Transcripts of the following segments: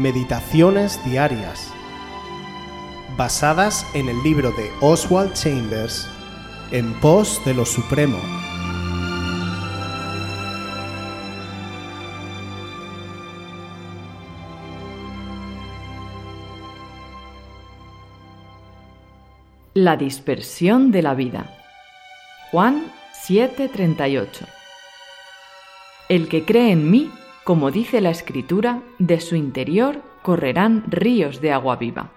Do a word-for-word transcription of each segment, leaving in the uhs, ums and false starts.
Meditaciones diarias, basadas en el libro de Oswald Chambers, En pos de lo supremo. La dispersión de la vida. Juan siete treinta y ocho. El que cree en mí, como dice la Escritura, de su interior correrán ríos de agua viva.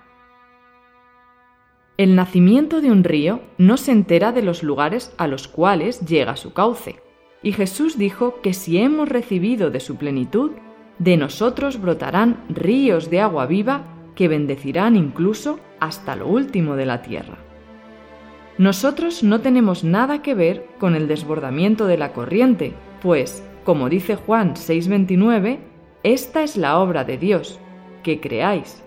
El nacimiento de un río no se entera de los lugares a los cuales llega su cauce, y Jesús dijo que si hemos recibido de su plenitud, de nosotros brotarán ríos de agua viva que bendecirán incluso hasta lo último de la tierra. Nosotros no tenemos nada que ver con el desbordamiento de la corriente, pues, como dice Juan seis veintinueve, esta es la obra de Dios, que creáis.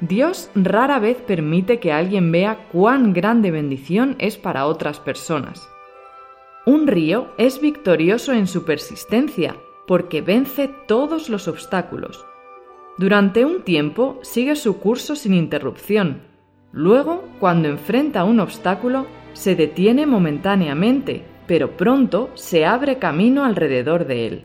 Dios rara vez permite que alguien vea cuán grande bendición es para otras personas. Un río es victorioso en su persistencia, porque vence todos los obstáculos. Durante un tiempo sigue su curso sin interrupción. Luego, cuando enfrenta un obstáculo, se detiene momentáneamente, pero pronto se abre camino alrededor de él.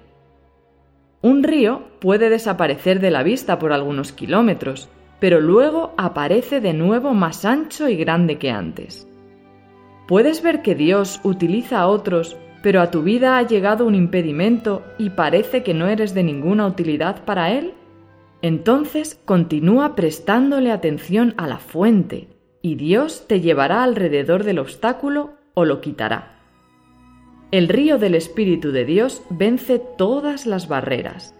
Un río puede desaparecer de la vista por algunos kilómetros, pero luego aparece de nuevo más ancho y grande que antes. Puedes ver que Dios utiliza a otros, pero a tu vida ha llegado un impedimento y parece que no eres de ninguna utilidad para él. Entonces continúa prestándole atención a la fuente, y Dios te llevará alrededor del obstáculo o lo quitará. El río del Espíritu de Dios vence todas las barreras.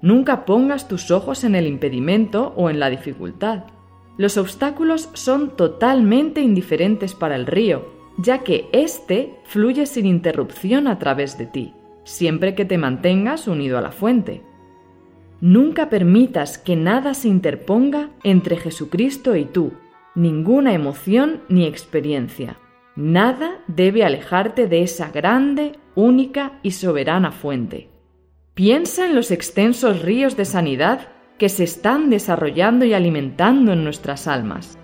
Nunca pongas tus ojos en el impedimento o en la dificultad. Los obstáculos son totalmente indiferentes para el río, ya que éste fluye sin interrupción a través de ti, siempre que te mantengas unido a la fuente. Nunca permitas que nada se interponga entre Jesucristo y tú, ninguna emoción ni experiencia. Nada debe alejarte de esa grande, única y soberana fuente. Piensa en los extensos ríos de sanidad que se están desarrollando y alimentando en nuestras almas.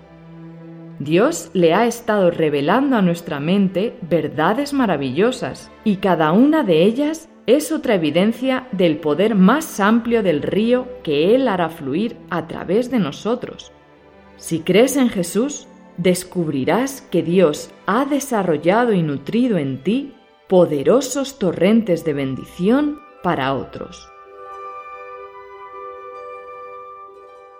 Dios le ha estado revelando a nuestra mente verdades maravillosas, y cada una de ellas es otra evidencia del poder más amplio del río que Él hará fluir a través de nosotros. Si crees en Jesús, descubrirás que Dios ha desarrollado y nutrido en ti poderosos torrentes de bendición para otros.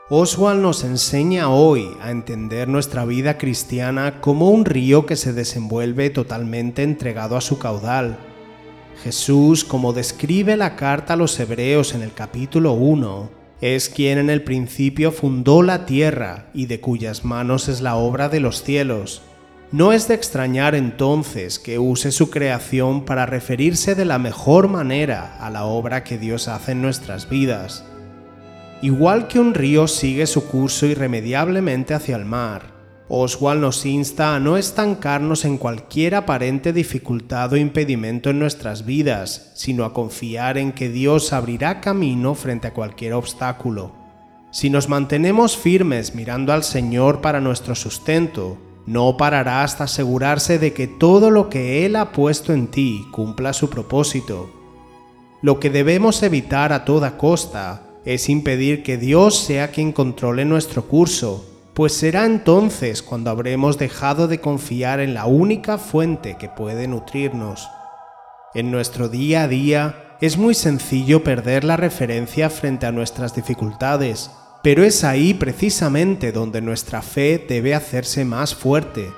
Oswald nos enseña hoy a entender nuestra vida cristiana como un río que se desenvuelve totalmente entregado a su caudal. Jesús, como describe la carta a los Hebreos en el capítulo uno, es quien en el principio fundó la tierra y de cuyas manos es la obra de los cielos. No es de extrañar entonces que use su creación para referirse de la mejor manera a la obra que Dios hace en nuestras vidas. Igual que un río sigue su curso irremediablemente hacia el mar, Oswald nos insta a no estancarnos en cualquier aparente dificultad o impedimento en nuestras vidas, sino a confiar en que Dios abrirá camino frente a cualquier obstáculo. Si nos mantenemos firmes mirando al Señor para nuestro sustento, no parará hasta asegurarse de que todo lo que Él ha puesto en ti cumpla su propósito. Lo que debemos evitar a toda costa es impedir que Dios sea quien controle nuestro curso, pues será entonces cuando habremos dejado de confiar en la única fuente que puede nutrirnos. En nuestro día a día es muy sencillo perder la referencia frente a nuestras dificultades, pero es ahí precisamente donde nuestra fe debe hacerse más fuerte.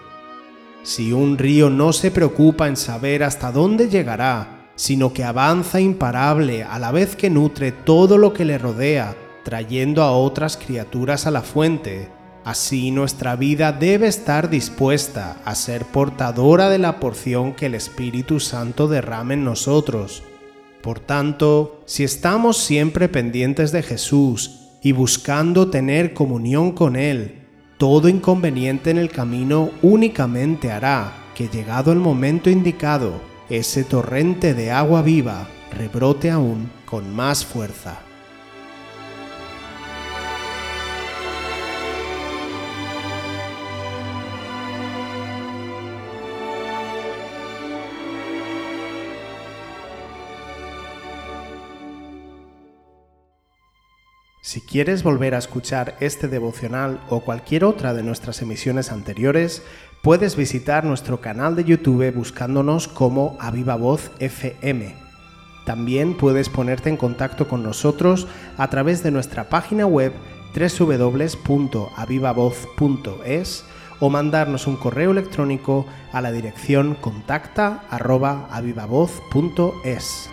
Si un río no se preocupa en saber hasta dónde llegará, sino que avanza imparable a la vez que nutre todo lo que le rodea, trayendo a otras criaturas a la fuente, así nuestra vida debe estar dispuesta a ser portadora de la porción que el Espíritu Santo derrame en nosotros. Por tanto, si estamos siempre pendientes de Jesús y buscando tener comunión con Él, todo inconveniente en el camino únicamente hará que, llegado el momento indicado, ese torrente de agua viva rebrote aún con más fuerza. Si quieres volver a escuchar este devocional o cualquier otra de nuestras emisiones anteriores, puedes visitar nuestro canal de YouTube buscándonos como Aviva Voz F M. También puedes ponerte en contacto con nosotros a través de nuestra página web doble u doble u doble u punto aviva voz punto es o mandarnos un correo electrónico a la dirección contacta arroba avivavoz punto es.